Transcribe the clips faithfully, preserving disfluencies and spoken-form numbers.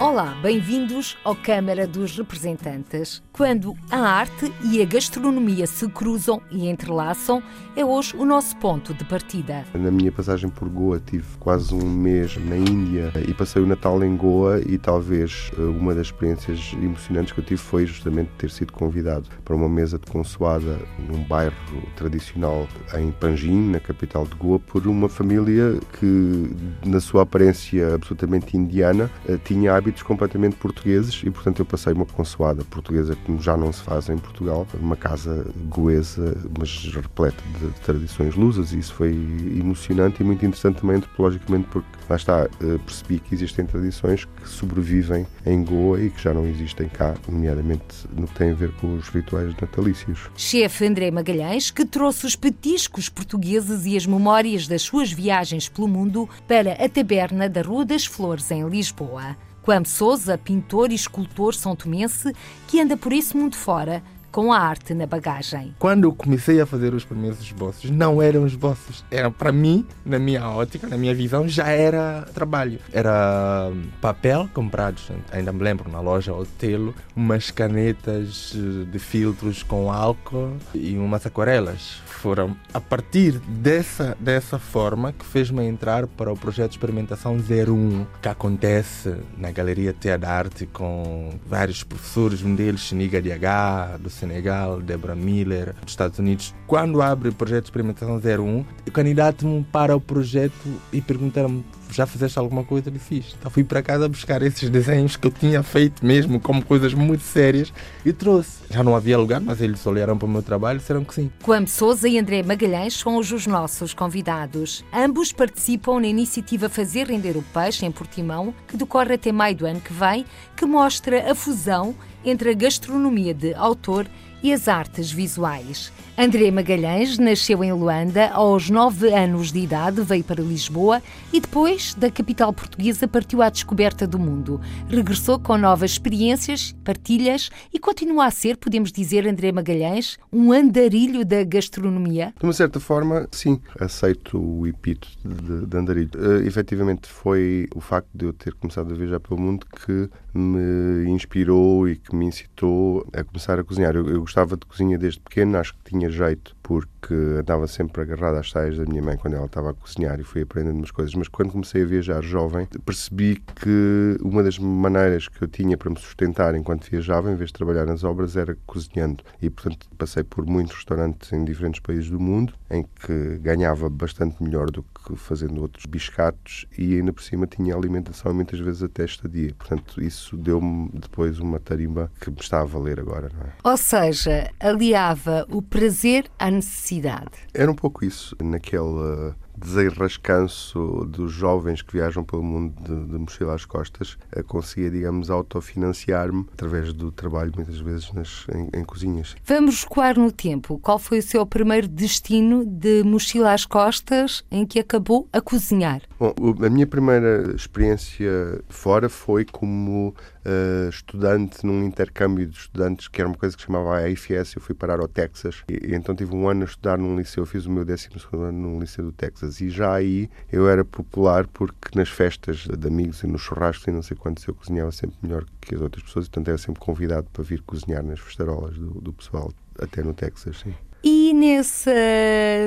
Olá, bem-vindos ao Câmara dos Representantes. Quando a arte e a gastronomia se cruzam e entrelaçam, é hoje o nosso ponto de partida. Na minha passagem por Goa tive quase um mês na Índia e passei o Natal em Goa, e talvez uma das experiências emocionantes que eu tive foi justamente ter sido convidado para uma mesa de consoada num bairro tradicional em Panjim, na capital de Goa, por uma família que, na sua aparência absolutamente indiana, tinha hábitos completamente portugueses, e portanto eu passei uma consoada portuguesa como já não se faz em Portugal, uma casa goesa, mas repleta de tradições lusas, e isso foi emocionante e muito interessante também antropologicamente, porque lá está, percebi que existem tradições que sobrevivem em Goa e que já não existem cá, nomeadamente no que tem a ver com os rituais natalícios. Chefe André Magalhães, que trouxe os petiscos portugueses e as memórias das suas viagens pelo mundo para a Taberna da Rua das Flores, em Lisboa. Kwame Sousa, pintor e escultor são-tomense, que anda por esse mundo fora, com a arte na bagagem. Quando eu comecei a fazer os primeiros esboços, não eram esboços. Era, para mim, na minha ótica, na minha visão, já era trabalho. Era papel comprado, ainda me lembro, na loja Otelo, umas canetas de filtros com álcool e umas aquarelas. Foram a partir dessa, dessa forma que fez-me entrar para o projeto de experimentação zero um, que acontece na Galeria Teatro da Arte com vários professores, um deles, Siniga de H, do Senegal, Deborah Miller, dos Estados Unidos. Quando abre o projeto de experimentação zero um, eu candidato-me para o projeto e perguntaram-me: já fizeste alguma coisa? Eu fiz. Então fui para casa buscar esses desenhos que eu tinha feito mesmo, como coisas muito sérias, e trouxe. Já não havia lugar, mas eles olharam para o meu trabalho e disseram que sim. Kwame Sousa e André Magalhães são hoje os nossos convidados. Ambos participam na iniciativa Fazer Render o Peixe, em Portimão, que decorre até maio do ano que vem, que mostra a fusão entre a gastronomia de autor e as artes visuais. André Magalhães nasceu em Luanda, aos nove anos de idade veio para Lisboa e depois da capital portuguesa partiu à descoberta do mundo. Regressou com novas experiências, partilhas, e continua a ser, podemos dizer, André Magalhães, um andarilho da gastronomia? De uma certa forma, sim. Aceito o epíteto de, de andarilho. Uh, efetivamente foi o facto de eu ter começado a viajar pelo mundo que me inspirou e que me incitou a começar a cozinhar. Eu, eu gostava de cozinha desde pequeno, acho que tinha jeito, porque andava sempre agarrado às saias da minha mãe quando ela estava a cozinhar e fui aprendendo umas coisas. Mas quando comecei a viajar jovem, percebi que uma das maneiras que eu tinha para me sustentar enquanto viajava, em vez de trabalhar nas obras, era cozinhando. E, portanto, passei por muitos restaurantes em diferentes países do mundo, em que ganhava bastante melhor do que fazendo outros biscatos, e ainda por cima tinha alimentação e muitas vezes até estadia. Portanto, isso deu-me depois uma tarimba que me está a valer agora, não é? Ou seja, aliava o prazer à necessidade. Era um pouco isso, naquele desenrascanço dos jovens que viajam pelo mundo de, de mochila às costas, conseguia, digamos, autofinanciar-me através do trabalho, muitas vezes, nas, em, em cozinhas. Vamos recuar no tempo. Qual foi o seu primeiro destino de mochila às costas em que acabou a cozinhar? Bom, a minha primeira experiência fora foi como uh, estudante num intercâmbio de estudantes, que era uma coisa que se chamava A F S. Eu fui parar ao Texas e, e então tive um ano a estudar num liceu. Eu fiz o meu décimo segundo ano num liceu do Texas. E já aí eu era popular porque nas festas de amigos e nos churrascos e não sei quantos eu cozinhava sempre melhor que as outras pessoas, e portanto era sempre convidado para vir cozinhar nas festarolas do, do pessoal, até no Texas, sim. E nessa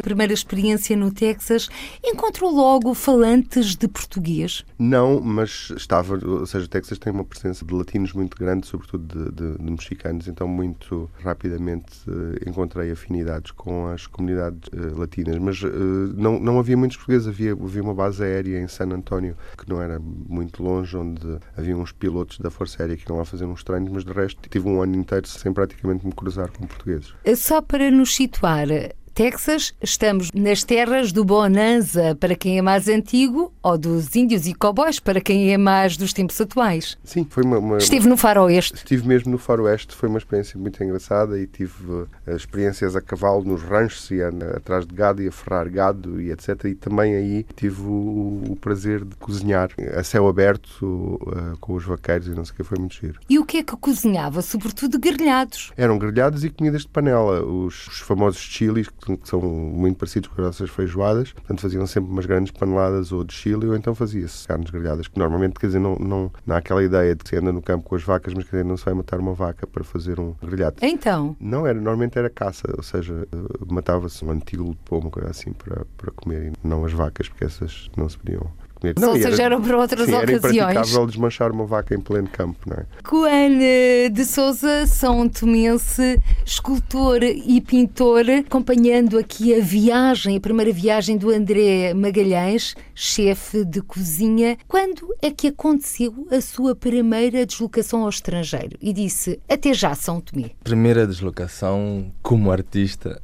primeira experiência no Texas, encontrou logo falantes de português? Não, mas estava, ou seja, o Texas tem uma presença de latinos muito grande, sobretudo de, de, de mexicanos, então muito rapidamente uh, encontrei afinidades com as comunidades uh, latinas, mas uh, não, não havia muitos portugueses, havia, havia uma base aérea em San Antonio, que não era muito longe, onde havia uns pilotos da Força Aérea que iam lá fazer uns treinos, mas de resto tive um ano inteiro sem praticamente me cruzar com portugueses. Só para nos situar, Texas, estamos nas terras do Bonanza, para quem é mais antigo, ou dos índios e cowboys, para quem é mais dos tempos atuais. Sim, foi uma... uma... Estive no Faroeste. Estive mesmo no Faroeste, foi uma experiência muito engraçada e tive experiências a cavalo nos ranchos e atrás de gado e a ferrar gado e etcétera. E também aí tive o, o prazer de cozinhar a céu aberto uh, com os vaqueiros e não sei o que, foi muito giro. E o que é que cozinhava? Sobretudo grelhados. Eram grelhados e comidas de panela, os, os famosos chilis, que, que são muito parecidos com as nossas feijoadas, portanto faziam sempre umas grandes paneladas ou de chile ou então fazia-se carnes grelhadas, que normalmente, quer dizer, não, não, não há aquela ideia de que se anda no campo com as vacas, mas quer dizer, não se vai matar uma vaca para fazer um grelhado. Então? Não, era, normalmente era caça, ou seja, matava-se um antílope ou uma coisa assim para, para comer, e não as vacas, porque essas não se podiam... Não, ou seja, eram para outras sim, ocasiões. Era impraticável desmanchar uma vaca em pleno campo, não é? Kwame de Sousa, são tomense, escultor e pintor, acompanhando aqui a viagem, a primeira viagem do André Magalhães, chefe de cozinha. Quando é que aconteceu a sua primeira deslocação ao estrangeiro? E disse, até já, São Tomé. Primeira deslocação como artista.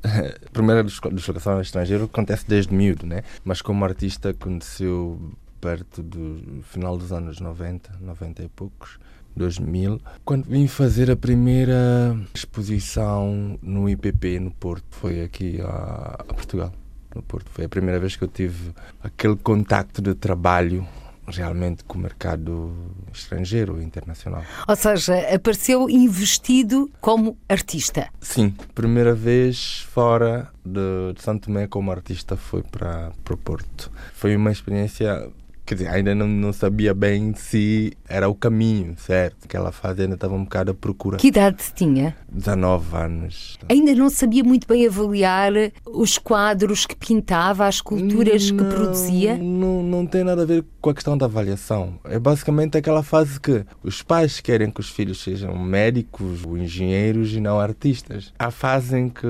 Primeira deslocação ao estrangeiro acontece desde miúdo, né? Mas como artista aconteceu... perto do final dos anos noventa, noventa e poucos, dois mil, quando vim fazer a primeira exposição no I P P, no Porto, foi aqui a, a Portugal, no Porto. Foi a primeira vez que eu tive aquele contacto de trabalho realmente com o mercado estrangeiro, internacional. Ou seja, apareceu investido como artista. Sim, primeira vez fora de, de São Tomé como artista foi para o Porto. Foi uma experiência... Quer dizer, ainda não, não sabia bem se era o caminho, certo? Naquela fase ainda estava um bocado à procura. Que idade tinha? dezanove anos. Ainda não sabia muito bem avaliar os quadros que pintava, as esculturas que produzia? Não, não tem nada a ver com a questão da avaliação. É basicamente aquela fase que os pais querem que os filhos sejam médicos ou engenheiros e não artistas. Há fase em que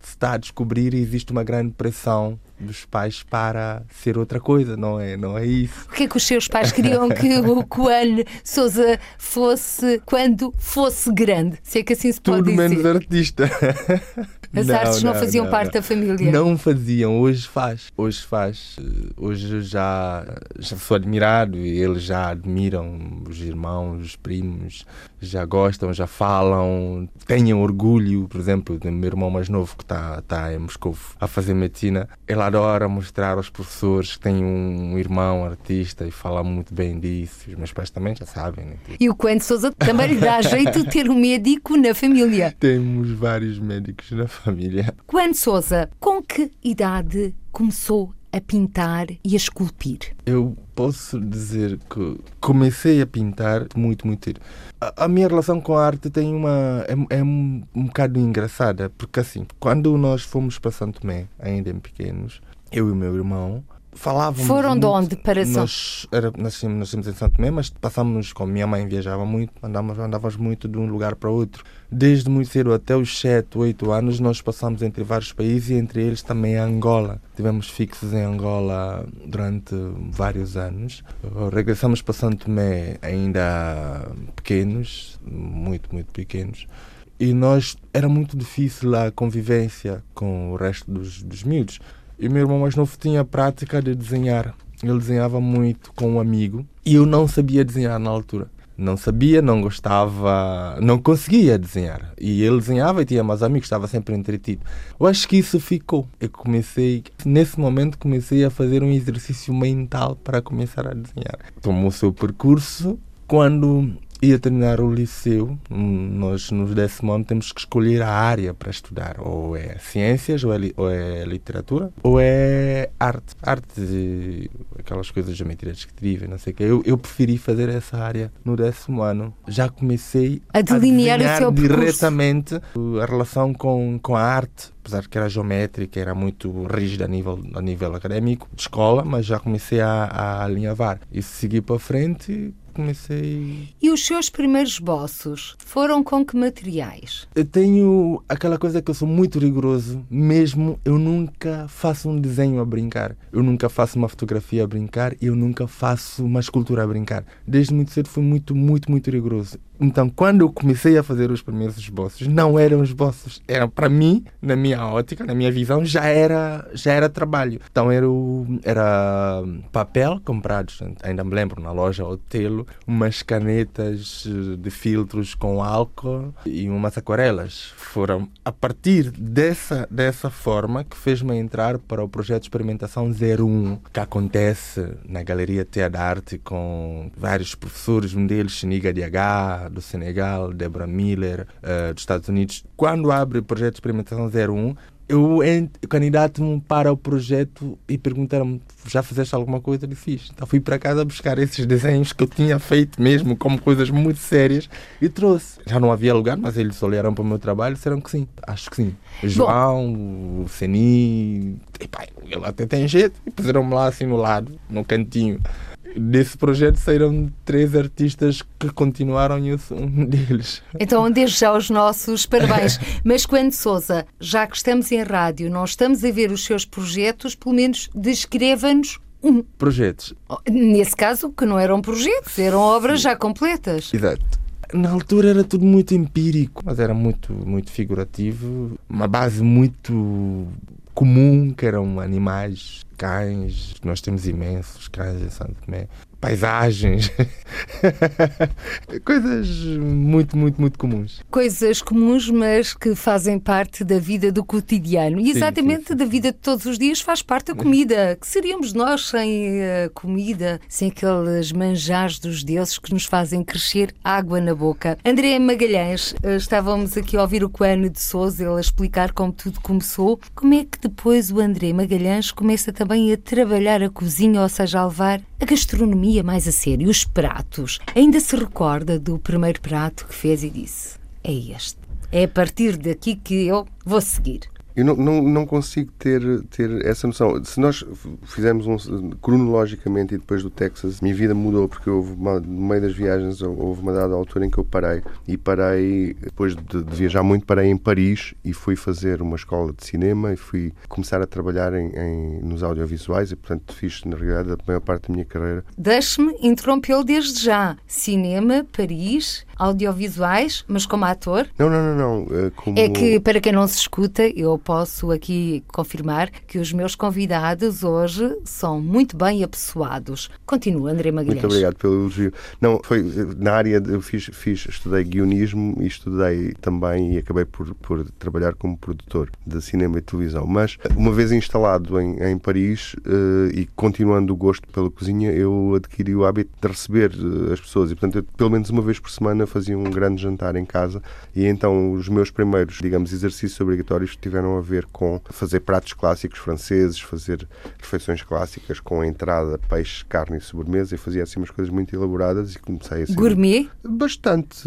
se está a descobrir e existe uma grande pressão dos pais para ser outra coisa, não é, não é isso. O que é que os seus pais queriam que o Kwame Sousa fosse quando fosse grande? Se é que assim se pode dizer. Tudo menos artista. As não, artes não, não faziam não, parte não. da família? Não faziam, hoje faz. Hoje faz. Hoje já, já sou admirado e eles já admiram os irmãos, os primos, já gostam, já falam, tenham orgulho. Por exemplo, o meu irmão mais novo que está tá em Moscou a fazer medicina, ele adora mostrar aos professores que tem um irmão artista e fala muito bem disso. Os meus pais também já sabem. Né? E o Kwame de Sousa também lhe dá jeito de ter um médico na família? Temos vários médicos na família. família. Kwame de Sousa, com que idade começou a pintar e a esculpir? Eu posso dizer que comecei a pintar muito, muito. A, a minha relação com a arte tem uma, é, é um, um bocado engraçada, porque assim, quando nós fomos para São Tomé, ainda em pequenos, eu e o meu irmão, falávamos... Foram muito, de onde para São Tomé? Nós nascemos em São Tomé, mas passámos, como minha mãe viajava muito, andávamos, andávamos muito de um lugar para outro. Desde muito cedo, até os sete, oito anos, nós passámos entre vários países e entre eles também a Angola. Tivemos fixos em Angola durante vários anos. Regressamos para São Tomé ainda pequenos, muito, muito pequenos. E nós, era muito difícil a convivência com o resto dos, dos miúdos. E o meu irmão mais novo tinha a prática de desenhar. Ele desenhava muito com um amigo e eu não sabia desenhar na altura. Não sabia, não gostava, não conseguia desenhar. E ele desenhava e tinha mais amigos, estava sempre entretido. Eu acho que isso ficou. Eu comecei, nesse momento, comecei a fazer um exercício mental para começar a desenhar. Tomou o seu percurso. Quando ia terminar o liceu, nós no décimo ano temos que escolher a área para estudar. Ou é ciências, ou é, li, ou é literatura, ou é arte. Artes e aquelas coisas geometrias descritivas, não sei o quê. Eu, eu preferi fazer essa área no décimo ano. Já comecei a delinear a o seu diretamente a relação com, com a arte. Apesar que era geométrica, era muito rígida a nível, a nível académico, de escola, mas já comecei a, a alinhavar. E segui para frente... Comecei... E os seus primeiros esboços foram com que materiais? Eu tenho aquela coisa que eu sou muito rigoroso, mesmo eu nunca faço um desenho a brincar, eu nunca faço uma fotografia a brincar e eu nunca faço uma escultura a brincar. Desde muito cedo fui muito, muito, muito rigoroso. Então, quando eu comecei a fazer os primeiros esboços, não eram esboços, era, para mim, na minha ótica, na minha visão, já era, já era trabalho. Então, era, o, era papel comprado, ainda me lembro, na loja Otelo, umas canetas de filtros com álcool e umas aquarelas. Foram a partir dessa, dessa forma que fez-me entrar para o projeto de experimentação zero um, que acontece na Galeria Teatro da Arte com vários professores, um deles, Siniga de H, do Senegal, Deborah Miller, uh, dos Estados Unidos. Quando abre o projeto de experimentação zero um, eu candidato-me para o projeto e perguntaram-me, já fizeste alguma coisa? E fiz. Então fui para casa buscar esses desenhos que eu tinha feito mesmo, como coisas muito sérias, e trouxe. Já não havia lugar, mas eles olharam para o meu trabalho e disseram que sim. Acho que sim. João, bom, o Seni, e pá, ele até tem jeito. E puseram-me lá assim no lado, no cantinho. Desse projeto saíram três artistas que continuaram e eu sou um deles. Então, desde já os nossos parabéns. Mas, Kwame de Sousa, já que estamos em rádio, não estamos a ver os seus projetos, pelo menos descreva-nos um. Projetos. Nesse caso, que não eram projetos, eram obras já completas. Exato. Na altura era tudo muito empírico, mas era muito, muito figurativo. Uma base muito comum, que eram animais, cães, nós temos imensos cães em São Tomé, paisagens, coisas muito, muito, muito comuns. Coisas comuns, mas que fazem parte da vida do cotidiano. E exatamente sim, sim, sim. Da vida de todos os dias faz parte a comida. Que seríamos nós sem a comida, sem aqueles manjares dos deuses que nos fazem crescer água na boca. André Magalhães, estávamos aqui a ouvir o Kwame de Sousa, ele a explicar como tudo começou. Como é que depois o André Magalhães começa também a trabalhar a cozinha, ou seja, a levar a gastronomia mais a sério, os pratos? Ainda se recorda do primeiro prato que fez e disse, é este, é a partir daqui que eu vou seguir? Eu não, não, não consigo ter, ter essa noção. Se nós fizermos um, cronologicamente, e depois do Texas, minha vida mudou, porque houve uma, no meio das viagens houve uma dada altura em que eu parei. E parei, depois de, de viajar muito, parei em Paris e fui fazer uma escola de cinema e fui começar a trabalhar em, em, nos audiovisuais e, portanto, fiz, na realidade, a maior parte da minha carreira. Deixe-me interrompê-lo desde já. Cinema, Paris, audiovisuais, mas como ator? Não, não, não. não. Como... É que, para quem não se escuta, eu posso aqui confirmar que os meus convidados hoje são muito bem apessoados. Continua, André Magalhães. Muito obrigado pelo elogio. Não, foi na área, de, eu fiz, fiz, estudei guionismo e estudei também e acabei por, por trabalhar como produtor de cinema e televisão. Mas, uma vez instalado em, em Paris uh, e continuando o gosto pela cozinha, eu adquiri o hábito de receber as pessoas e, portanto, eu, pelo menos uma vez por semana fazia um grande jantar em casa e, então, os meus primeiros, digamos, exercícios obrigatórios tiveram a ver com fazer pratos clássicos franceses, fazer refeições clássicas com entrada, peixe, carne e sobremesa, e fazia assim umas coisas muito elaboradas e comecei assim... Gourmet? Bastante,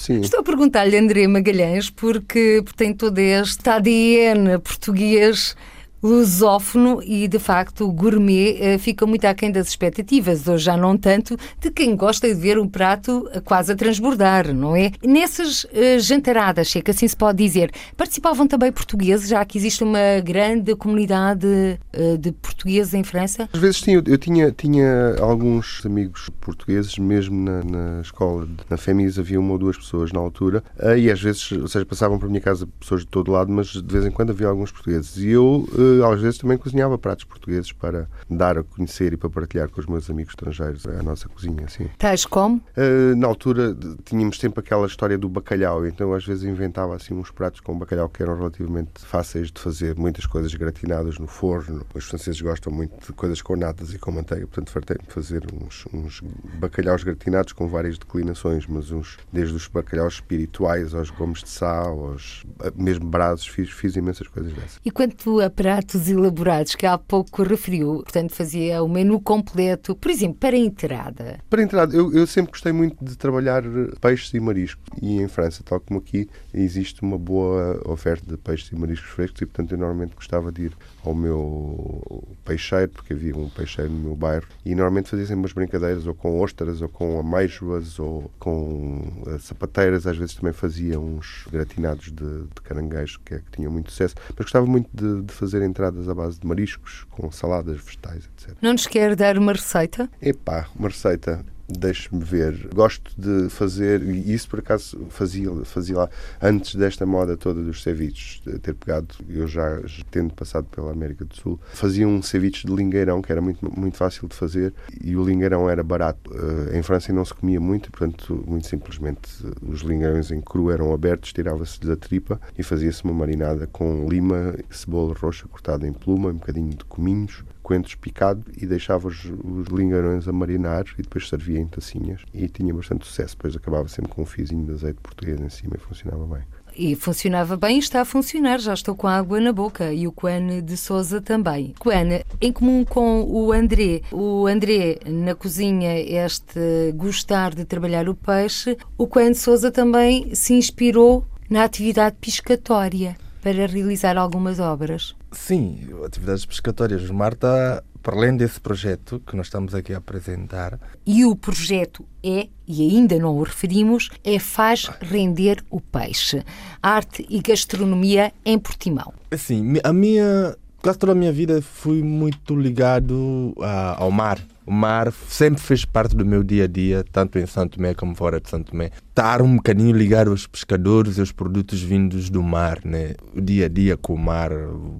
sim. Estou a perguntar-lhe, André Magalhães, porque tem todo este A D N português lusófono e, de facto, o gourmet fica muito aquém das expectativas, ou já não tanto, de quem gosta de ver um prato quase a transbordar, não é? Nessas uh, jantaradas, sei que assim se pode dizer, participavam também portugueses, já que existe uma grande comunidade uh, de portugueses em França? Às vezes sim, eu, eu tinha, tinha alguns amigos portugueses, mesmo na, na escola, na Fémis havia uma ou duas pessoas na altura, uh, e às vezes, ou seja, passavam para a minha casa pessoas de todo lado, mas de vez em quando havia alguns portugueses, e eu... Uh, às vezes também cozinhava pratos portugueses para dar a conhecer e para partilhar com os meus amigos estrangeiros a nossa cozinha, assim. Tais como? Uh, na altura tínhamos sempre aquela história do bacalhau, então às vezes inventava assim uns pratos com bacalhau que eram relativamente fáceis de fazer, muitas coisas gratinadas no forno. Os franceses gostam muito de coisas com natas e com manteiga, portanto fartei de fazer uns, uns bacalhaus gratinados com várias declinações, mas uns desde os bacalhaus espirituais aos gomes de sal, aos mesmo brasos, fiz, fiz imensas coisas dessas. E quanto a pratos pratos elaborados que há pouco referiu, portanto fazia o menu completo, por exemplo, para a entrada? Para a entrada, eu, eu sempre gostei muito de trabalhar peixes e marisco, e em França, tal como aqui, existe uma boa oferta de peixes e mariscos frescos, e portanto eu normalmente gostava de ir ao meu peixeiro, porque havia um peixeiro no meu bairro, e normalmente fazia sempre umas brincadeiras, ou com ostras, ou com ameijoas, ou com sapateiras, às vezes também fazia uns gratinados de, de caranguejo, que, é, que tinham muito sucesso, mas gostava muito de, de fazer entradas à base de mariscos, com saladas, vegetais, etcétera. Não nos quer dar uma receita? Epá, uma receita... Deixe-me ver. Gosto de fazer, e isso por acaso fazia, fazia lá, antes desta moda toda dos ceviches, ter pegado, eu já tendo passado pela América do Sul, fazia um ceviche de lingueirão, que era muito, muito fácil de fazer, e o lingueirão era barato. Em França não se comia muito, portanto, muito simplesmente, os lingueirões em cru eram abertos, tirava-se-lhes a tripa e fazia-se uma marinada com lima, cebola roxa cortada em pluma, um bocadinho de cominhos, coentros picado, e deixava os, os lingueirões a marinar e depois servia em tacinhas e tinha bastante sucesso. Depois acabava sempre com um fiozinho de azeite português em cima e funcionava bem. E funcionava bem e está a funcionar, já estou com a água na boca, e o Kwame de Sousa também. Kwame, em comum com o André, o André na cozinha, este gostar de trabalhar o peixe, o Kwame de Sousa também se inspirou na atividade pescatória para realizar algumas obras. Sim, atividades pescatórias. Marta, para além desse projeto que nós estamos aqui a apresentar... E o projeto é, e ainda não o referimos, é Faz Render o Peixe. Arte e gastronomia em Portimão. Assim, a minha... quase toda a minha vida fui muito ligado a, ao mar. O mar sempre fez parte do meu dia-a-dia, tanto em São Tomé como fora de São Tomé. Estar um bocadinho ligado aos pescadores e aos produtos vindos do mar, né? O dia-a-dia com o mar,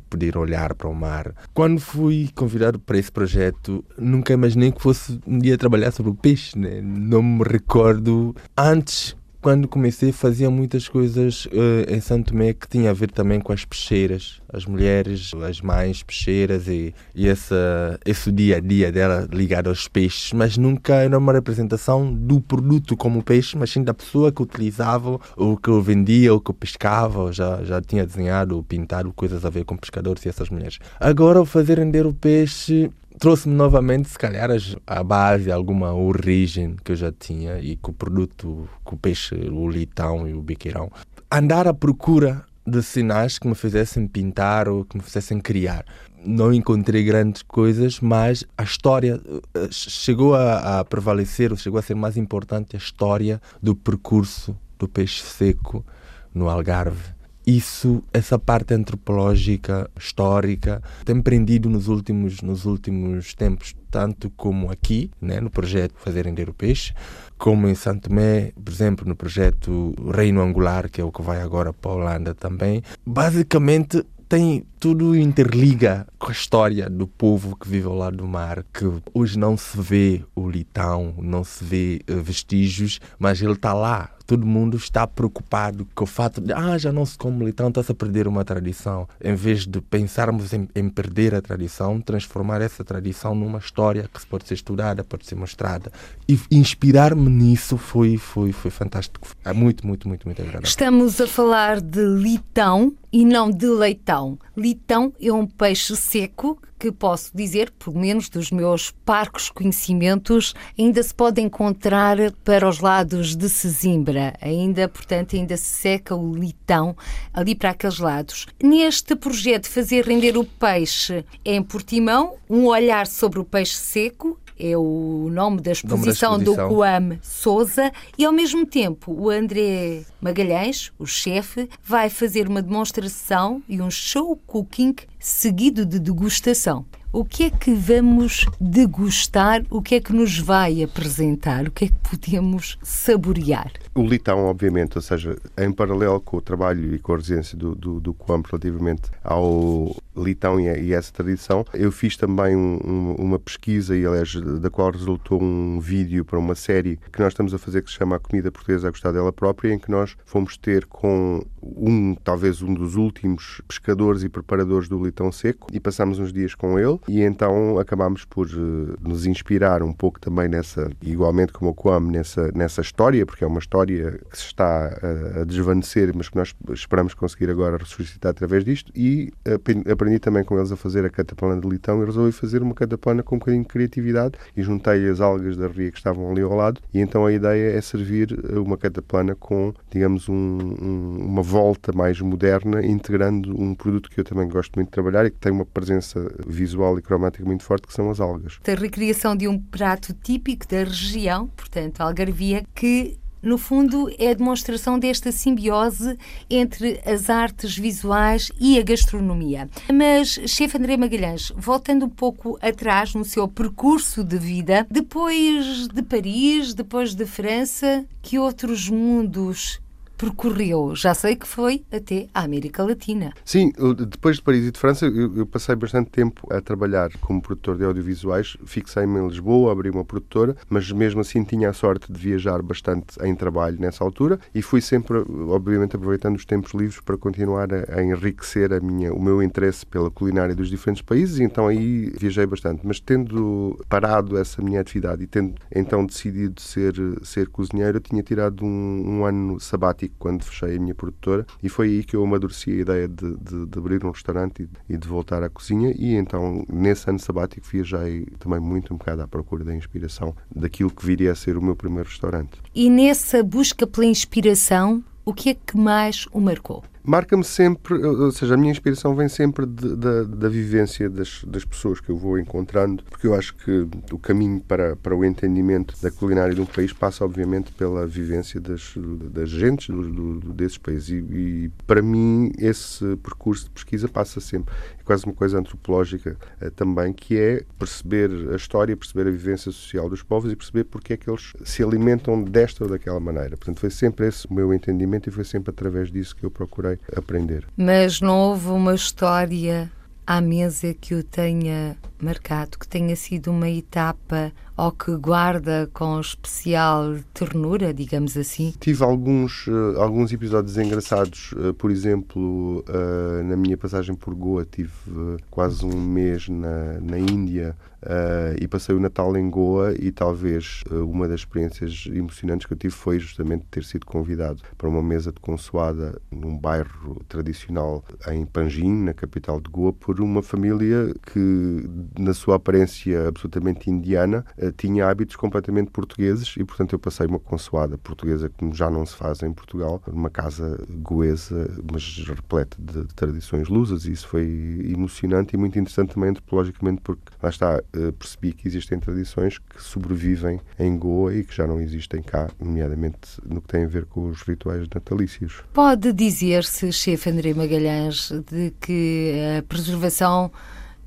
poder olhar para o mar. Quando fui convidado para esse projeto, nunca imaginei que fosse um dia trabalhar sobre o peixe, né? Não me recordo. Antes, quando comecei, fazia muitas coisas uh, em São Tomé que tinha a ver também com as peixeiras, as mulheres, as mães peixeiras e, e essa, esse dia-a-dia dela ligado aos peixes, mas nunca era uma representação do produto como peixe, mas sim da pessoa que utilizava, ou que vendia, ou que pescava. Já, já tinha desenhado ou pintado coisas a ver com pescadores e essas mulheres. Agora, ao fazer render o peixe, trouxe-me novamente, se calhar, a base, alguma origem que eu já tinha e com o produto, com o peixe, o litão e o biqueirão. Andar à procura de sinais que me fizessem pintar ou que me fizessem criar. Não encontrei grandes coisas, mas a história chegou a, a prevalecer, ou chegou a ser mais importante, a história do percurso do peixe seco no Algarve. Isso, essa parte antropológica, histórica, tem prendido nos últimos, nos últimos tempos, tanto como aqui, né, no projeto Fazer Render o Peixe, como em São Tomé, por exemplo, no projeto Reino Angular, que é o que vai agora para a Holanda também. Basicamente, tem tudo interliga com a história do povo que vive ao lado do mar, que hoje não se vê o litão, não se vê vestígios, mas ele está lá. Todo mundo está preocupado com o fato de ah, já não se come litão, está-se a perder uma tradição. Em vez de pensarmos em, em perder a tradição, transformar essa tradição numa história que pode ser estudada, pode ser mostrada. E inspirar-me nisso foi, foi, foi fantástico. É muito, muito, muito, muito agradável. Estamos a falar de litão e não de leitão. Litão é um peixe seco que posso dizer, pelo menos dos meus parcos conhecimentos, ainda se pode encontrar para os lados de Sesimbra. Ainda, portanto, ainda se seca o litão ali para aqueles lados. Neste projeto Fazer Render o Peixe em Portimão, um olhar sobre o peixe seco, é o nome da exposição, nome da exposição. do Kwame Sousa, e ao mesmo tempo o André Magalhães, o chefe, vai fazer uma demonstração e um show cooking seguido de degustação. O que é que vamos degustar? O que é que nos vai apresentar? O que é que podemos saborear? O litão, obviamente, ou seja, em paralelo com o trabalho e com a residência do, do, do Kwame relativamente ao litão e, a, e essa tradição, eu fiz também um, um, uma pesquisa, e aliás, da qual resultou um vídeo para uma série que nós estamos a fazer que se chama A Comida Portuguesa a Gostar Dela Própria, em que nós fomos ter com um, talvez um dos últimos pescadores e preparadores do litão seco, e passámos uns dias com ele. E então acabámos por uh, nos inspirar um pouco também nessa, igualmente como o Kwame, nessa, nessa história, porque é uma história que se está uh, a desvanecer, mas que nós esperamos conseguir agora ressuscitar através disto. E uh, aprendi também com eles a fazer a cataplana de litão, e resolvi fazer uma cataplana com um bocadinho de criatividade, e juntei as algas da ria que estavam ali ao lado, e então a ideia é servir uma cataplana com, digamos, um, um, uma volta mais moderna, integrando um produto que eu também gosto muito de trabalhar e que tem uma presença visual e cromática muito forte, que são as algas. A recriação de um prato típico da região, portanto, algarvia, que No fundo, é a demonstração desta simbiose entre as artes visuais e a gastronomia. Mas, chefe André Magalhães, voltando um pouco atrás no seu percurso de vida, depois de Paris, depois de França, que outros mundos percorreu? Já sei que foi até a América Latina. Sim, depois de Paris e de França, eu, eu passei bastante tempo a trabalhar como produtor de audiovisuais. Fixei-me em Lisboa, abri uma produtora, mas mesmo assim tinha a sorte de viajar bastante em trabalho nessa altura e fui sempre, obviamente, aproveitando os tempos livres para continuar a, a enriquecer a minha, o meu interesse pela culinária dos diferentes países, e então aí viajei bastante. Mas tendo parado essa minha atividade e tendo então decidido ser, ser cozinheiro, eu tinha tirado um, um ano sabático quando fechei a minha produtora, e foi aí que eu amadureci a ideia de, de, de abrir um restaurante e, e de voltar à cozinha. E então, nesse ano sabático, viajei também muito um bocado à procura da inspiração daquilo que viria a ser o meu primeiro restaurante. E nessa busca pela inspiração, o que é que mais o marcou? Marca-me sempre, ou seja, a minha inspiração vem sempre de, de, da vivência das, das pessoas que eu vou encontrando, porque eu acho que o caminho para, para o entendimento da culinária de um país passa, obviamente, pela vivência das, das gentes do, do, desses países. E, e, para mim, esse percurso de pesquisa passa sempre. É quase uma coisa antropológica eh, também, que é perceber a história, perceber a vivência social dos povos e perceber porque é que eles se alimentam desta ou daquela maneira. Portanto, foi sempre esse o meu entendimento e foi sempre através disso que eu procurei aprender. Mas não houve uma história à mesa que o tenha marcado, que tenha sido uma etapa ou que guarda com especial ternura, digamos assim? Tive alguns, alguns episódios engraçados. Por exemplo, na minha passagem por Goa, tive quase um mês na, na Índia e passei o Natal em Goa, e talvez uma das experiências emocionantes que eu tive foi justamente ter sido convidado para uma mesa de consoada num bairro tradicional em Panjim, na capital de Goa, por uma família que, na sua aparência absolutamente indiana, tinha hábitos completamente portugueses, e portanto eu passei uma consoada portuguesa como já não se faz em Portugal, numa casa goesa, mas repleta de, de tradições lusas, e isso foi emocionante e muito interessante também antropologicamente, porque lá está, percebi que existem tradições que sobrevivem em Goa e que já não existem cá, nomeadamente no que tem a ver com os rituais natalícios. Pode dizer-se, chefe André Magalhães, de que a preservação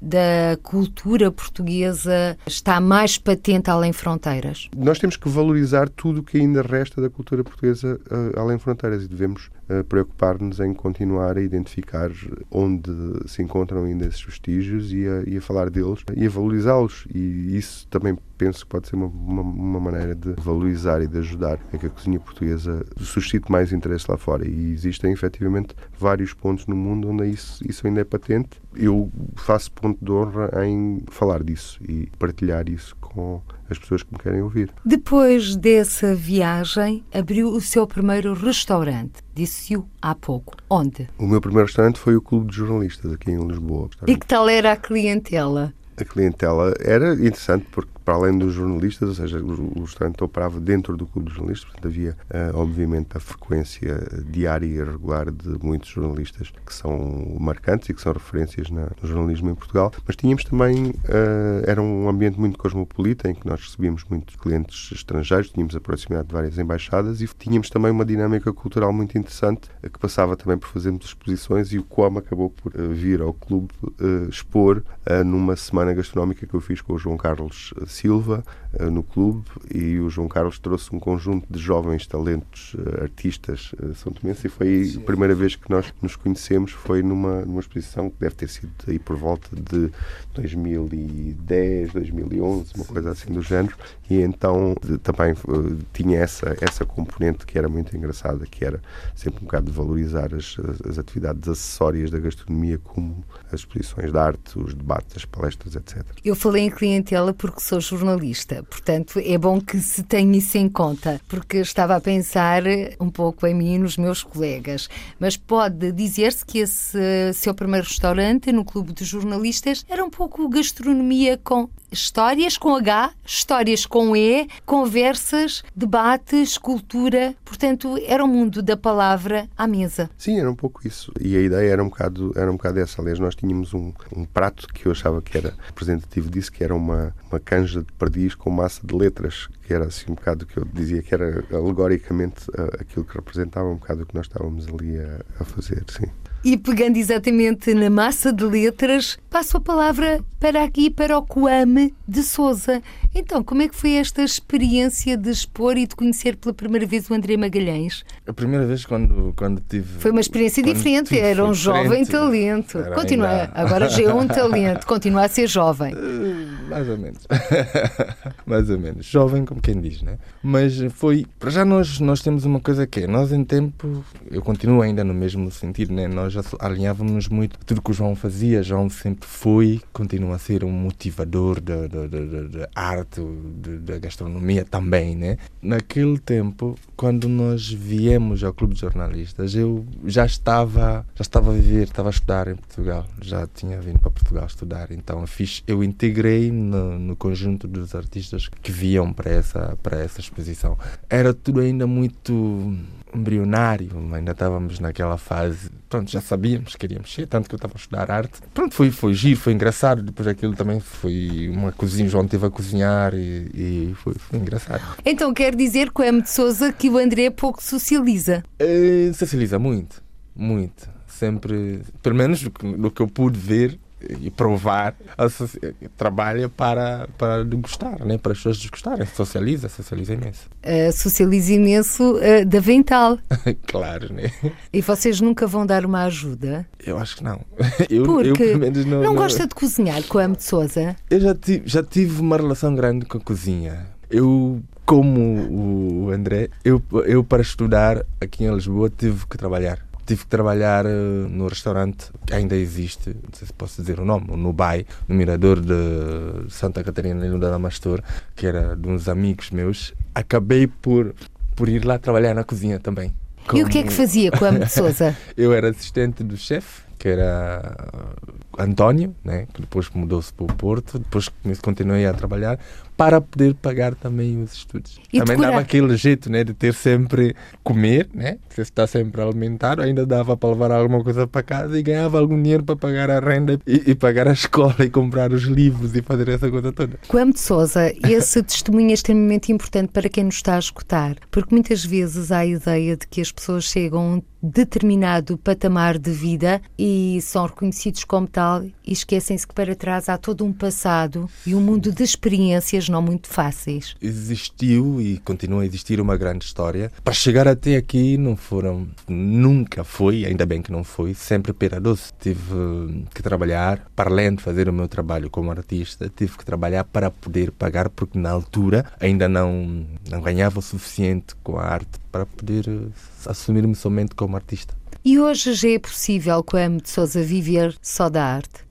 da cultura portuguesa está mais patente além fronteiras? Nós temos que valorizar tudo o que ainda resta da cultura portuguesa uh, além fronteiras, e devemos uh, preocupar-nos em continuar a identificar onde se encontram ainda esses vestígios e a, e a falar deles e a valorizá-los, e isso também penso que pode ser uma, uma, uma maneira de valorizar e de ajudar a que a cozinha portuguesa suscite mais interesse lá fora. E existem, efetivamente, vários pontos no mundo onde isso, isso ainda é patente. Eu faço ponto de honra em falar disso e partilhar isso com as pessoas que me querem ouvir. Depois dessa viagem, abriu o seu primeiro restaurante. Disse-o há pouco. Onde? O meu primeiro restaurante foi o Clube de Jornalistas, aqui em Lisboa. E que tal era a clientela? A clientela era interessante, porque para além dos jornalistas, ou seja, o restaurante operava dentro do Clube de Jornalistas, portanto havia, obviamente, a frequência diária e regular de muitos jornalistas que são marcantes e que são referências no jornalismo em Portugal, mas tínhamos também, era um ambiente muito cosmopolita, em que nós recebíamos muitos clientes estrangeiros, tínhamos a proximidade de várias embaixadas e tínhamos também uma dinâmica cultural muito interessante, que passava também por fazermos exposições, e o Kwame acabou por vir ao clube expor numa semana gastronómica que eu fiz com o João Carlos Silva no clube, e o João Carlos trouxe um conjunto de jovens talentos artistas são tomenses, e foi a primeira vez que nós nos conhecemos, foi numa, numa exposição que deve ter sido aí por volta de dois mil e dez, dois mil e onze, uma coisa assim do género, e então também tinha essa, essa componente que era muito engraçada, que era sempre um bocado de valorizar as, as atividades acessórias da gastronomia, como as exposições de arte, os debates, as palestras, etcétera. Eu falei em clientela porque sou jornalista, portanto é bom que se tenha isso em conta, porque estava a pensar um pouco em mim e nos meus colegas. Mas pode dizer-se que esse seu primeiro restaurante no Clube dos Jornalistas era um pouco gastronomia com histórias com H, histórias com E, conversas, debates, cultura, portanto era um mundo da palavra à mesa. Sim, era um pouco isso, e a ideia era um bocado, era um bocado essa. Aliás, nós tínhamos um, um prato que eu achava que era representativo disso, que era uma, uma canja laranja de perdiz com massa de letras, que era assim um bocado o que eu dizia, que era alegoricamente aquilo que representava um bocado o que nós estávamos ali a, a fazer, sim. E pegando exatamente na massa de letras, passo a palavra para aqui, para o Kwame de Sousa. Então, como é que foi esta experiência de expor e de conhecer pela primeira vez o André Magalhães? A primeira vez quando, quando tive... Foi uma experiência diferente, tive, era um jovem talento. Continua, ainda... agora já é um talento, continua a ser jovem. Uh, mais ou menos. mais ou menos. Jovem, como quem diz, né? Mas foi... Para já nós, nós temos uma coisa que é, nós em tempo, eu continuo ainda no mesmo sentido, né? Nós já alinhávamos muito tudo que o João fazia. João sempre foi, continua a ser um motivador da arte, da gastronomia também, né? Naquele tempo, quando nós viemos ao Clube de Jornalistas, eu já estava, já estava a viver, estava a estudar em Portugal, já tinha vindo para Portugal estudar, então eu, fiz, eu integrei no, no conjunto dos artistas que viam para essa, para essa exposição. Era tudo ainda muito... embrionário, ainda estávamos naquela fase, pronto, já sabíamos que queríamos ser, tanto que eu estava a estudar arte, pronto, foi, foi giro, foi engraçado, depois aquilo também foi uma cozinha, o João teve a cozinhar e, e foi, foi engraçado. Então quer dizer, Kwame de Sousa, que o André pouco socializa? É, socializa muito, muito, sempre, pelo menos do que, do que eu pude ver e provar, trabalha para, para degustar, né? Para as pessoas degustarem. Socializa, socializa imenso. Uh, socializa imenso uh, da Vental. Claro, né? E vocês nunca vão dar uma ajuda? Eu acho que não. Eu, Porque eu, pelo menos, não, não gosta não... de cozinhar, Kwame de Sousa? Eu já tive, já tive uma relação grande com a cozinha. Eu, como o André, eu, eu para estudar aqui em Lisboa tive que trabalhar. Tive que trabalhar no restaurante que ainda existe, não sei se posso dizer o nome, no Bai, no Mirador de Santa Catarina, no Dalamastor, que era de uns amigos meus. Acabei por, por ir lá trabalhar na cozinha também. Como... E o que é que fazia com a Kwame de Sousa? Eu era assistente do chefe, que era António, né? Que depois mudou-se para o Porto, depois continuei a trabalhar para poder pagar também os estudos. E também dava aquele jeito, né? De ter sempre comer, né? Você está sempre alimentado, ainda dava para levar alguma coisa para casa e ganhava algum dinheiro para pagar a renda e, e pagar a escola e comprar os livros e fazer essa coisa toda. Kwame de Sousa, esse testemunho é extremamente importante para quem nos está a escutar, porque muitas vezes há a ideia de que as pessoas chegam a um determinado patamar de vida e são reconhecidos como tal e esquecem-se que para trás há todo um passado e um mundo de experiências não muito fáceis. Existiu e continua a existir uma grande história. Para chegar até aqui não foram, nunca foi, ainda bem que não foi, sempre pera doce. Tive que trabalhar, para além de fazer o meu trabalho como artista, tive que trabalhar para poder pagar, porque na altura ainda não, não ganhava o suficiente com a arte para poder assumir-me somente como artista. E hoje já é possível, Kwame de Sousa, viver só da arte?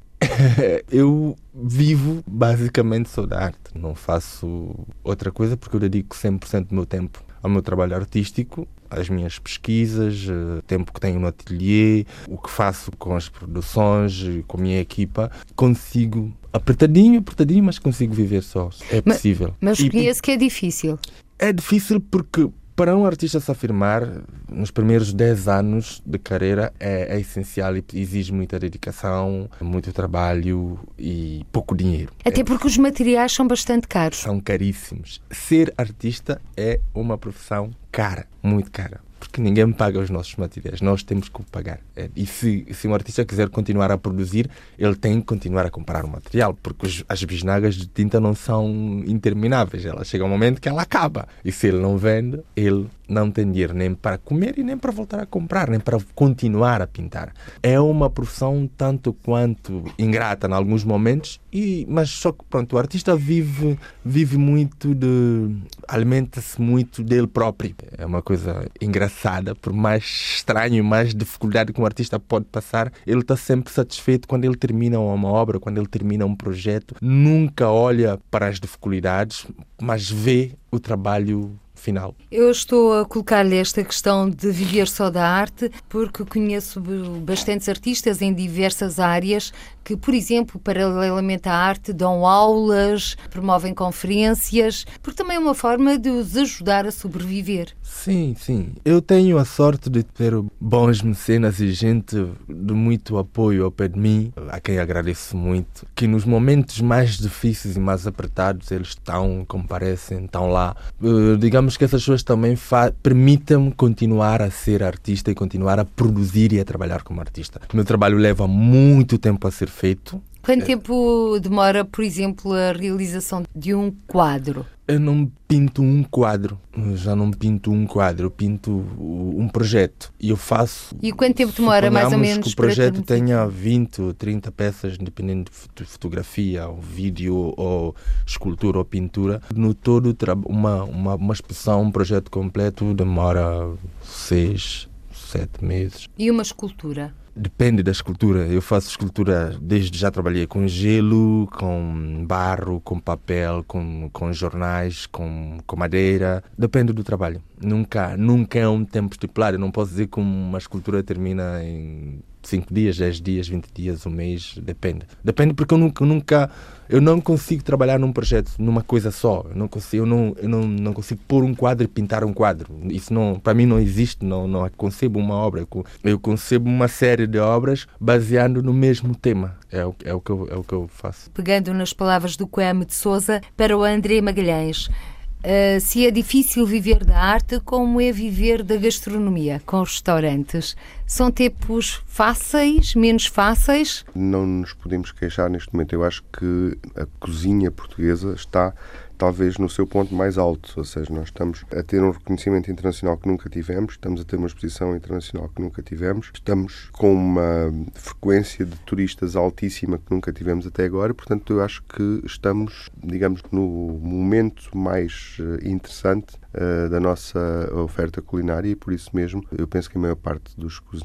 Eu vivo basicamente só da arte, não faço outra coisa porque eu dedico cem por cento do meu tempo ao meu trabalho artístico, às minhas pesquisas, o tempo que tenho no ateliê, o que faço com as produções, com a minha equipa. Consigo, apertadinho, apertadinho, mas consigo viver só. É possível. Mas conheço que é difícil. É difícil porque... Para um artista se afirmar, nos primeiros dez anos de carreira é, é essencial e exige muita dedicação, muito trabalho e pouco dinheiro. Até porque os materiais são bastante caros. São caríssimos. Ser artista é uma profissão cara, muito cara. Porque ninguém paga os nossos materiais, nós temos que pagar. E se, se um artista quiser continuar a produzir, ele tem que continuar a comprar o material, porque os, as bisnagas de tinta não são intermináveis. Ela chega um momento que ela acaba. E se ele não vende, ele não tem dinheiro nem para comer e nem para voltar a comprar, nem para continuar a pintar. É uma profissão tanto quanto ingrata em alguns momentos, e, mas só que pronto, o artista vive, vive muito de... alimenta-se muito dele próprio. É uma coisa engraçada, por mais estranho e mais dificuldade que um artista pode passar, ele está sempre satisfeito quando ele termina uma obra, quando ele termina um projeto. Nunca olha para as dificuldades, mas vê o trabalho final. Eu estou a colocar-lhe esta questão de viver só da arte porque conheço bastantes artistas em diversas áreas que, por exemplo, paralelamente à arte, dão aulas, promovem conferências, porque também é uma forma de os ajudar a sobreviver. Sim, sim. Eu tenho a sorte de ter bons mecenas e gente de muito apoio ao pé de mim, a quem agradeço muito, que nos momentos mais difíceis e mais apertados eles estão, comparecem, estão lá. Uh, digamos que essas pessoas também fa- permitem-me continuar a ser artista e continuar a produzir e a trabalhar como artista. O meu trabalho leva muito tempo a ser feito. Quanto tempo demora, por exemplo, a realização de um quadro? Eu não pinto um quadro, já não pinto um quadro, eu pinto um projeto e eu faço... E quanto tempo demora mais ou menos? Que o projeto para tenha vinte ou trinta peças, independente de fotografia, ou vídeo, ou escultura, ou pintura. No todo, uma, uma, uma exposição, um projeto completo demora seis, sete meses. E uma escultura? Depende da escultura. Eu faço escultura desde já trabalhei com gelo, com barro, com papel, com, com jornais, com, com madeira. Depende do trabalho. Nunca, nunca é um tempo estipulado. Eu não posso dizer que uma escultura termina em cinco dias, dez dias, vinte dias, um mês. Depende. Depende porque eu nunca... nunca eu não consigo trabalhar num projeto, numa coisa só. Eu não consigo, eu não, eu não, não consigo pôr um quadro e pintar um quadro. Isso não, para mim não existe, não, não concebo uma obra. Eu concebo uma série de obras baseando no mesmo tema. É o, é o, que, eu, é o que eu faço. Pegando nas palavras do Kwame de Sousa, para o André Magalhães, uh, se é difícil viver da arte, como é viver da gastronomia, com restaurantes? São tempos fáceis, menos fáceis? Não nos podemos queixar neste momento. Eu acho que a cozinha portuguesa está, talvez, no seu ponto mais alto. Ou seja, nós estamos a ter um reconhecimento internacional que nunca tivemos, estamos a ter uma exposição internacional que nunca tivemos, estamos com uma frequência de turistas altíssima que nunca tivemos até agora. Portanto, eu acho que estamos, digamos, no momento mais interessante uh, da nossa oferta culinária e, por isso mesmo, eu penso que a maior parte dos cozinheiros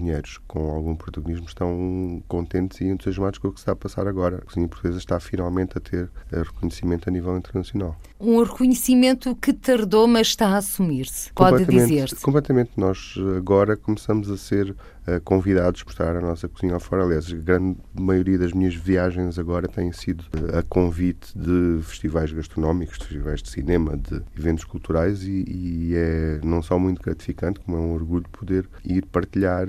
com algum protagonismo estão contentes e entusiasmados com o que está a passar agora. A cozinha portuguesa está finalmente a ter reconhecimento a nível internacional. Um reconhecimento que tardou, mas está a assumir-se, pode dizer-se. Completamente. Nós agora começamos a ser uh, convidados a mostrar a nossa cozinha ao fora. Aliás, a grande maioria das minhas viagens agora têm sido uh, a convite de festivais gastronómicos, de festivais de cinema, de eventos culturais e, e é não só muito gratificante, como é um orgulho poder ir partilhar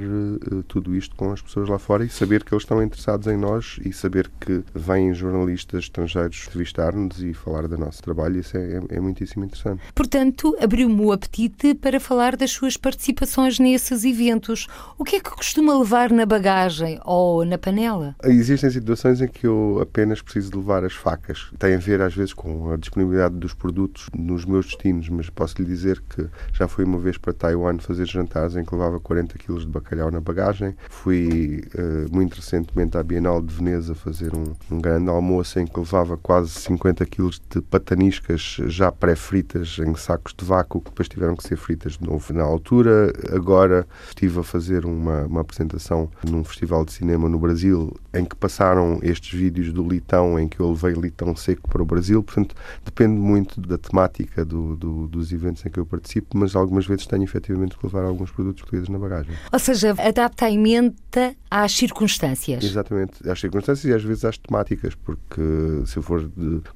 tudo isto com as pessoas lá fora e saber que eles estão interessados em nós e saber que vêm jornalistas estrangeiros entrevistar-nos e falar do nosso trabalho. Isso é, é, é muitíssimo interessante. Portanto, abriu-me o apetite para falar das suas participações nesses eventos. O que é que costuma levar na bagagem ou na panela? Existem situações em que eu apenas preciso levar as facas. Tem a ver, às vezes, com a disponibilidade dos produtos nos meus destinos, mas posso lhe dizer que já fui uma vez para Taiwan fazer jantares em que levava quarenta quilos de bacalhau na bagagem. Fui uh, muito recentemente à Bienal de Veneza fazer um, um grande almoço em que levava quase cinquenta quilos de pataniscas já pré-fritas em sacos de vácuo que depois tiveram que ser fritas de novo na altura. Agora estive a fazer uma, uma apresentação num festival de cinema no Brasil em que passaram estes vídeos do litão em que eu levei litão seco para o Brasil. Portanto, depende muito da temática do, do, dos eventos em que eu participo, mas algumas vezes tenho efetivamente que levar alguns produtos portugueses na bagagem. Ou seja, adapta a emenda às circunstâncias. Exatamente, às circunstâncias e às vezes às temáticas, porque se eu for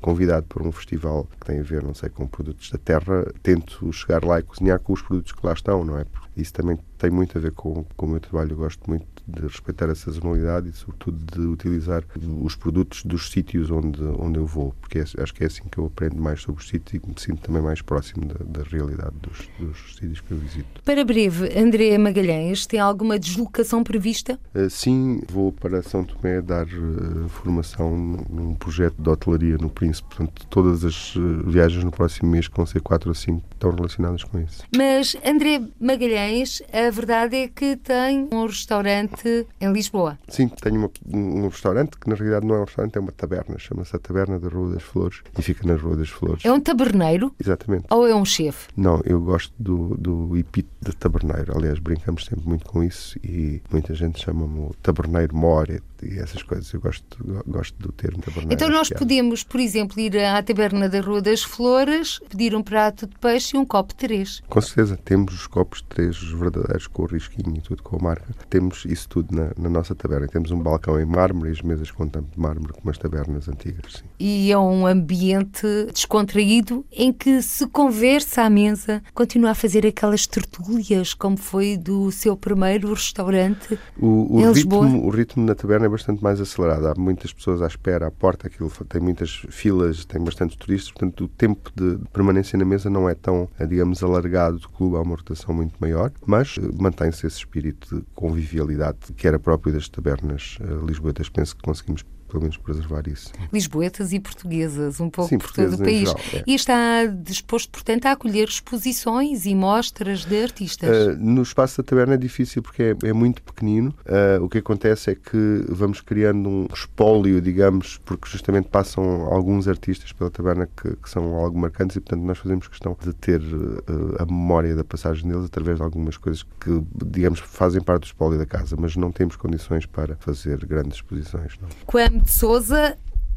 convidado para um festival que tem a ver, não sei, com produtos da terra, tento chegar lá e cozinhar com os produtos que lá estão, não é? Isso também tem muito a ver com, com o meu trabalho. Eu gosto muito de respeitar a sazonalidade e, sobretudo, de utilizar os produtos dos sítios onde, onde eu vou, porque é, acho que é assim que eu aprendo mais sobre os sítios e me sinto também mais próximo da, da realidade dos, dos sítios que eu visito. Para breve, André Magalhães, tem alguma deslocação prevista? Uh, sim, vou para São Tomé dar uh, formação num projeto de hotelaria no Príncipe. Portanto, todas as uh, viagens no próximo mês, que vão ser quatro ou cinco, estão relacionadas com isso. Mas André Magalhães, a a verdade é que tem um restaurante em Lisboa. Sim, tenho uma, um restaurante que na realidade não é um restaurante, é uma taberna. Chama-se a Taberna da Rua das Flores e fica na Rua das Flores. É um taberneiro? Exatamente. Ou é um chefe? Não, eu gosto do, do epíteto de taberneiro. Aliás, brincamos sempre muito com isso e muita gente chama-me o taberneiro more e essas coisas. Eu gosto, gosto do termo taberneiro. Então nós podemos, por exemplo, ir à Taberna da Rua das Flores, pedir um prato de peixe e um copo de três. Com certeza. Temos os copos de três verdadeiros com o risquinho e tudo com a marca. Temos isso tudo na, na nossa taberna. Temos um balcão em mármore e as mesas com tampo de mármore como as tabernas antigas. Sim. E é um ambiente descontraído em que se conversa à mesa, continua a fazer aquelas tertúlias como foi do seu primeiro restaurante o, o em Lisboa. Ritmo, o ritmo na taberna é bastante mais acelerado. Há muitas pessoas à espera, à porta, aquilo tem muitas filas, tem bastantes turistas, portanto o tempo de permanência na mesa não é tão, digamos, alargado do clube, há uma rotação muito maior, mas mantém-se esse espírito de convivialidade que era próprio das tabernas lisboetas. Penso que conseguimos pelo menos preservar isso. Lisboetas e portuguesas, um pouco. Sim, por todo o país. Geral, é. E está disposto, portanto, a acolher exposições e mostras de artistas? Uh, no espaço da taberna é difícil porque é, é muito pequenino. Uh, o que acontece é que vamos criando um espólio, digamos, porque justamente passam alguns artistas pela taberna que, que são algo marcantes e, portanto, nós fazemos questão de ter uh, a memória da passagem deles através de algumas coisas que, digamos, fazem parte do espólio da casa, mas não temos condições para fazer grandes exposições. Não. Quando de Sousa,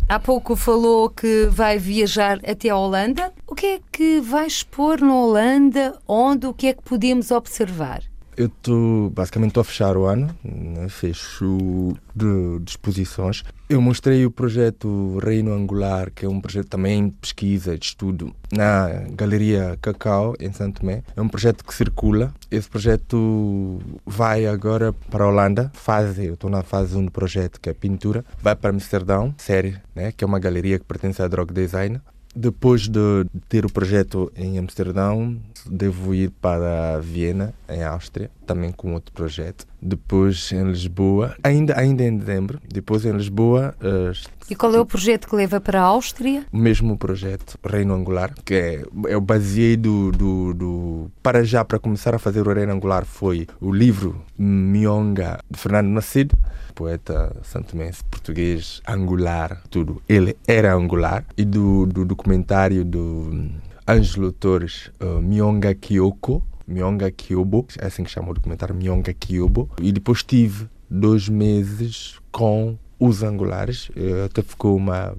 há pouco falou que vai viajar até a Holanda. O que é que vai expor na Holanda? Onde? O que é que podemos observar? Eu estou, basicamente, estou a fechar o ano, né? Fecho de, de exposições. Eu mostrei o projeto Reino Angular, que é um projeto também de pesquisa, de estudo, na Galeria Cacau, em São Tomé. É um projeto que circula. Esse projeto vai agora para a Holanda. Fase, eu estou na fase um do projeto, que é a pintura. Vai para Amsterdão, série, né? Que é uma galeria que pertence à Drog Design. Depois de ter o projeto em Amsterdão, devo ir para Viena, em Áustria, também com outro projeto. Depois em Lisboa, ainda, ainda em dezembro, depois em Lisboa... Uh, e qual é o projeto que leva para a Áustria? O mesmo projeto, Reino Angular, que é, é o baseio do, do, do... Para já, para começar a fazer o Reino Angular, foi o livro Mionga, de Fernando Nascido, poeta santomense, português, angular, tudo. Ele era angular. E do, do documentário do Ângelo Torres, uh, Myonga Kyoko, Mionga Ki Ôbo, é assim que chama o documentário, Mionga Ki Ôbo. E depois tive dois meses com os angulares. Até ficou uma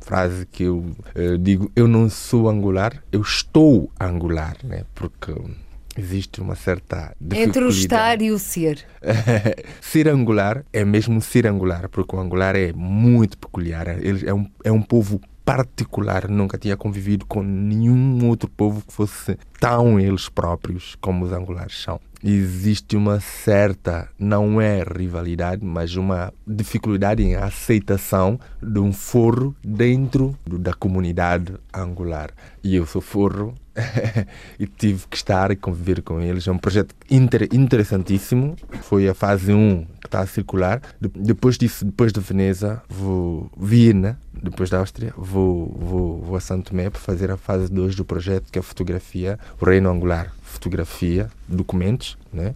frase que eu, eu digo, eu não sou angular, eu estou angular, né? Porque existe uma certa dificuldade. Entre o estar e o ser. Ser angular é mesmo ser angular, porque o angular é muito peculiar, ele é um, é um povo particular, nunca tinha convivido com nenhum outro povo que fosse tão eles próprios como os angulares são. Existe uma certa, não é rivalidade, mas uma dificuldade em aceitação de um forro dentro do, da comunidade angular. E eu sou forro e tive que estar e conviver com eles. É um projeto inter, interessantíssimo. Foi a fase um que está a circular. De, depois disso, depois de Veneza, vou Viena, depois da Áustria, vou, vou, vou a São Tomé para fazer a fase dois do projeto, que é a fotografia, o Reino Angular. Fotografia, documentos, né?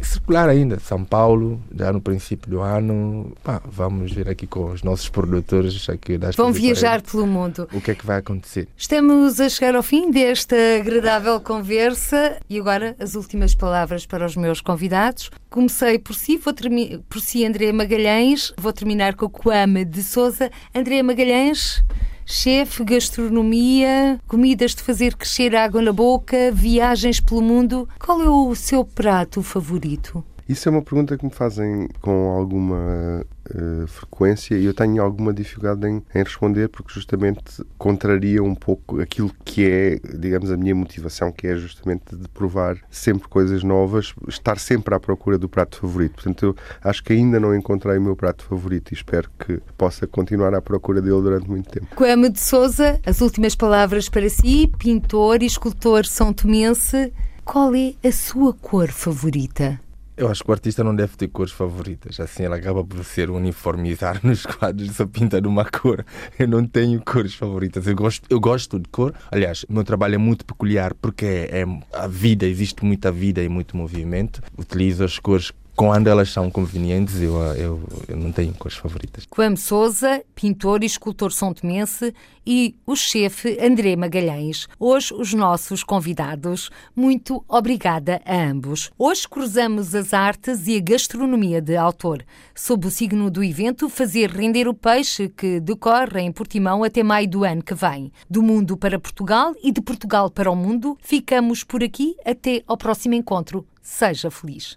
Circular ainda, São Paulo, já no princípio do ano. Pá, vamos vir aqui com os nossos produtores aqui das vão viajar pelo mundo. O que é que vai acontecer? Estamos a chegar ao fim desta agradável conversa e agora as últimas palavras para os meus convidados. Comecei por si, vou termi- por si André Magalhães, vou terminar com o Kwame de Sousa. André Magalhães, chefe, gastronomia, comidas de fazer crescer água na boca, viagens pelo mundo. Qual é o seu prato favorito? Isso é uma pergunta que me fazem com alguma uh, frequência e eu tenho alguma dificuldade em, em responder porque justamente contraria um pouco aquilo que é, digamos, a minha motivação, que é justamente de provar sempre coisas novas, estar sempre à procura do prato favorito. Portanto, eu acho que ainda não encontrei o meu prato favorito e espero que possa continuar à procura dele durante muito tempo. Kwame de Sousa, as últimas palavras para si, pintor e escultor são tomense. Qual é a sua cor favorita? Eu acho que o artista não deve ter cores favoritas, assim ela acaba por ser uniformizar nos quadros, só pinta de uma cor. Eu não tenho cores favoritas, eu gosto, eu gosto de cor. Aliás, o meu trabalho é muito peculiar porque é, é a vida, existe muita vida e muito movimento. Utilizo as cores quando elas são convenientes, eu, eu, eu não tenho cores favoritas. Kwame Sousa, pintor e escultor são-tomense, e o chefe André Magalhães, hoje os nossos convidados. Muito obrigada a ambos. Hoje cruzamos as artes e a gastronomia de autor, sob o signo do evento Fazer Render o Peixe, que decorre em Portimão até maio do ano que vem. Do mundo para Portugal e de Portugal para o mundo, ficamos por aqui até ao próximo encontro. Seja feliz.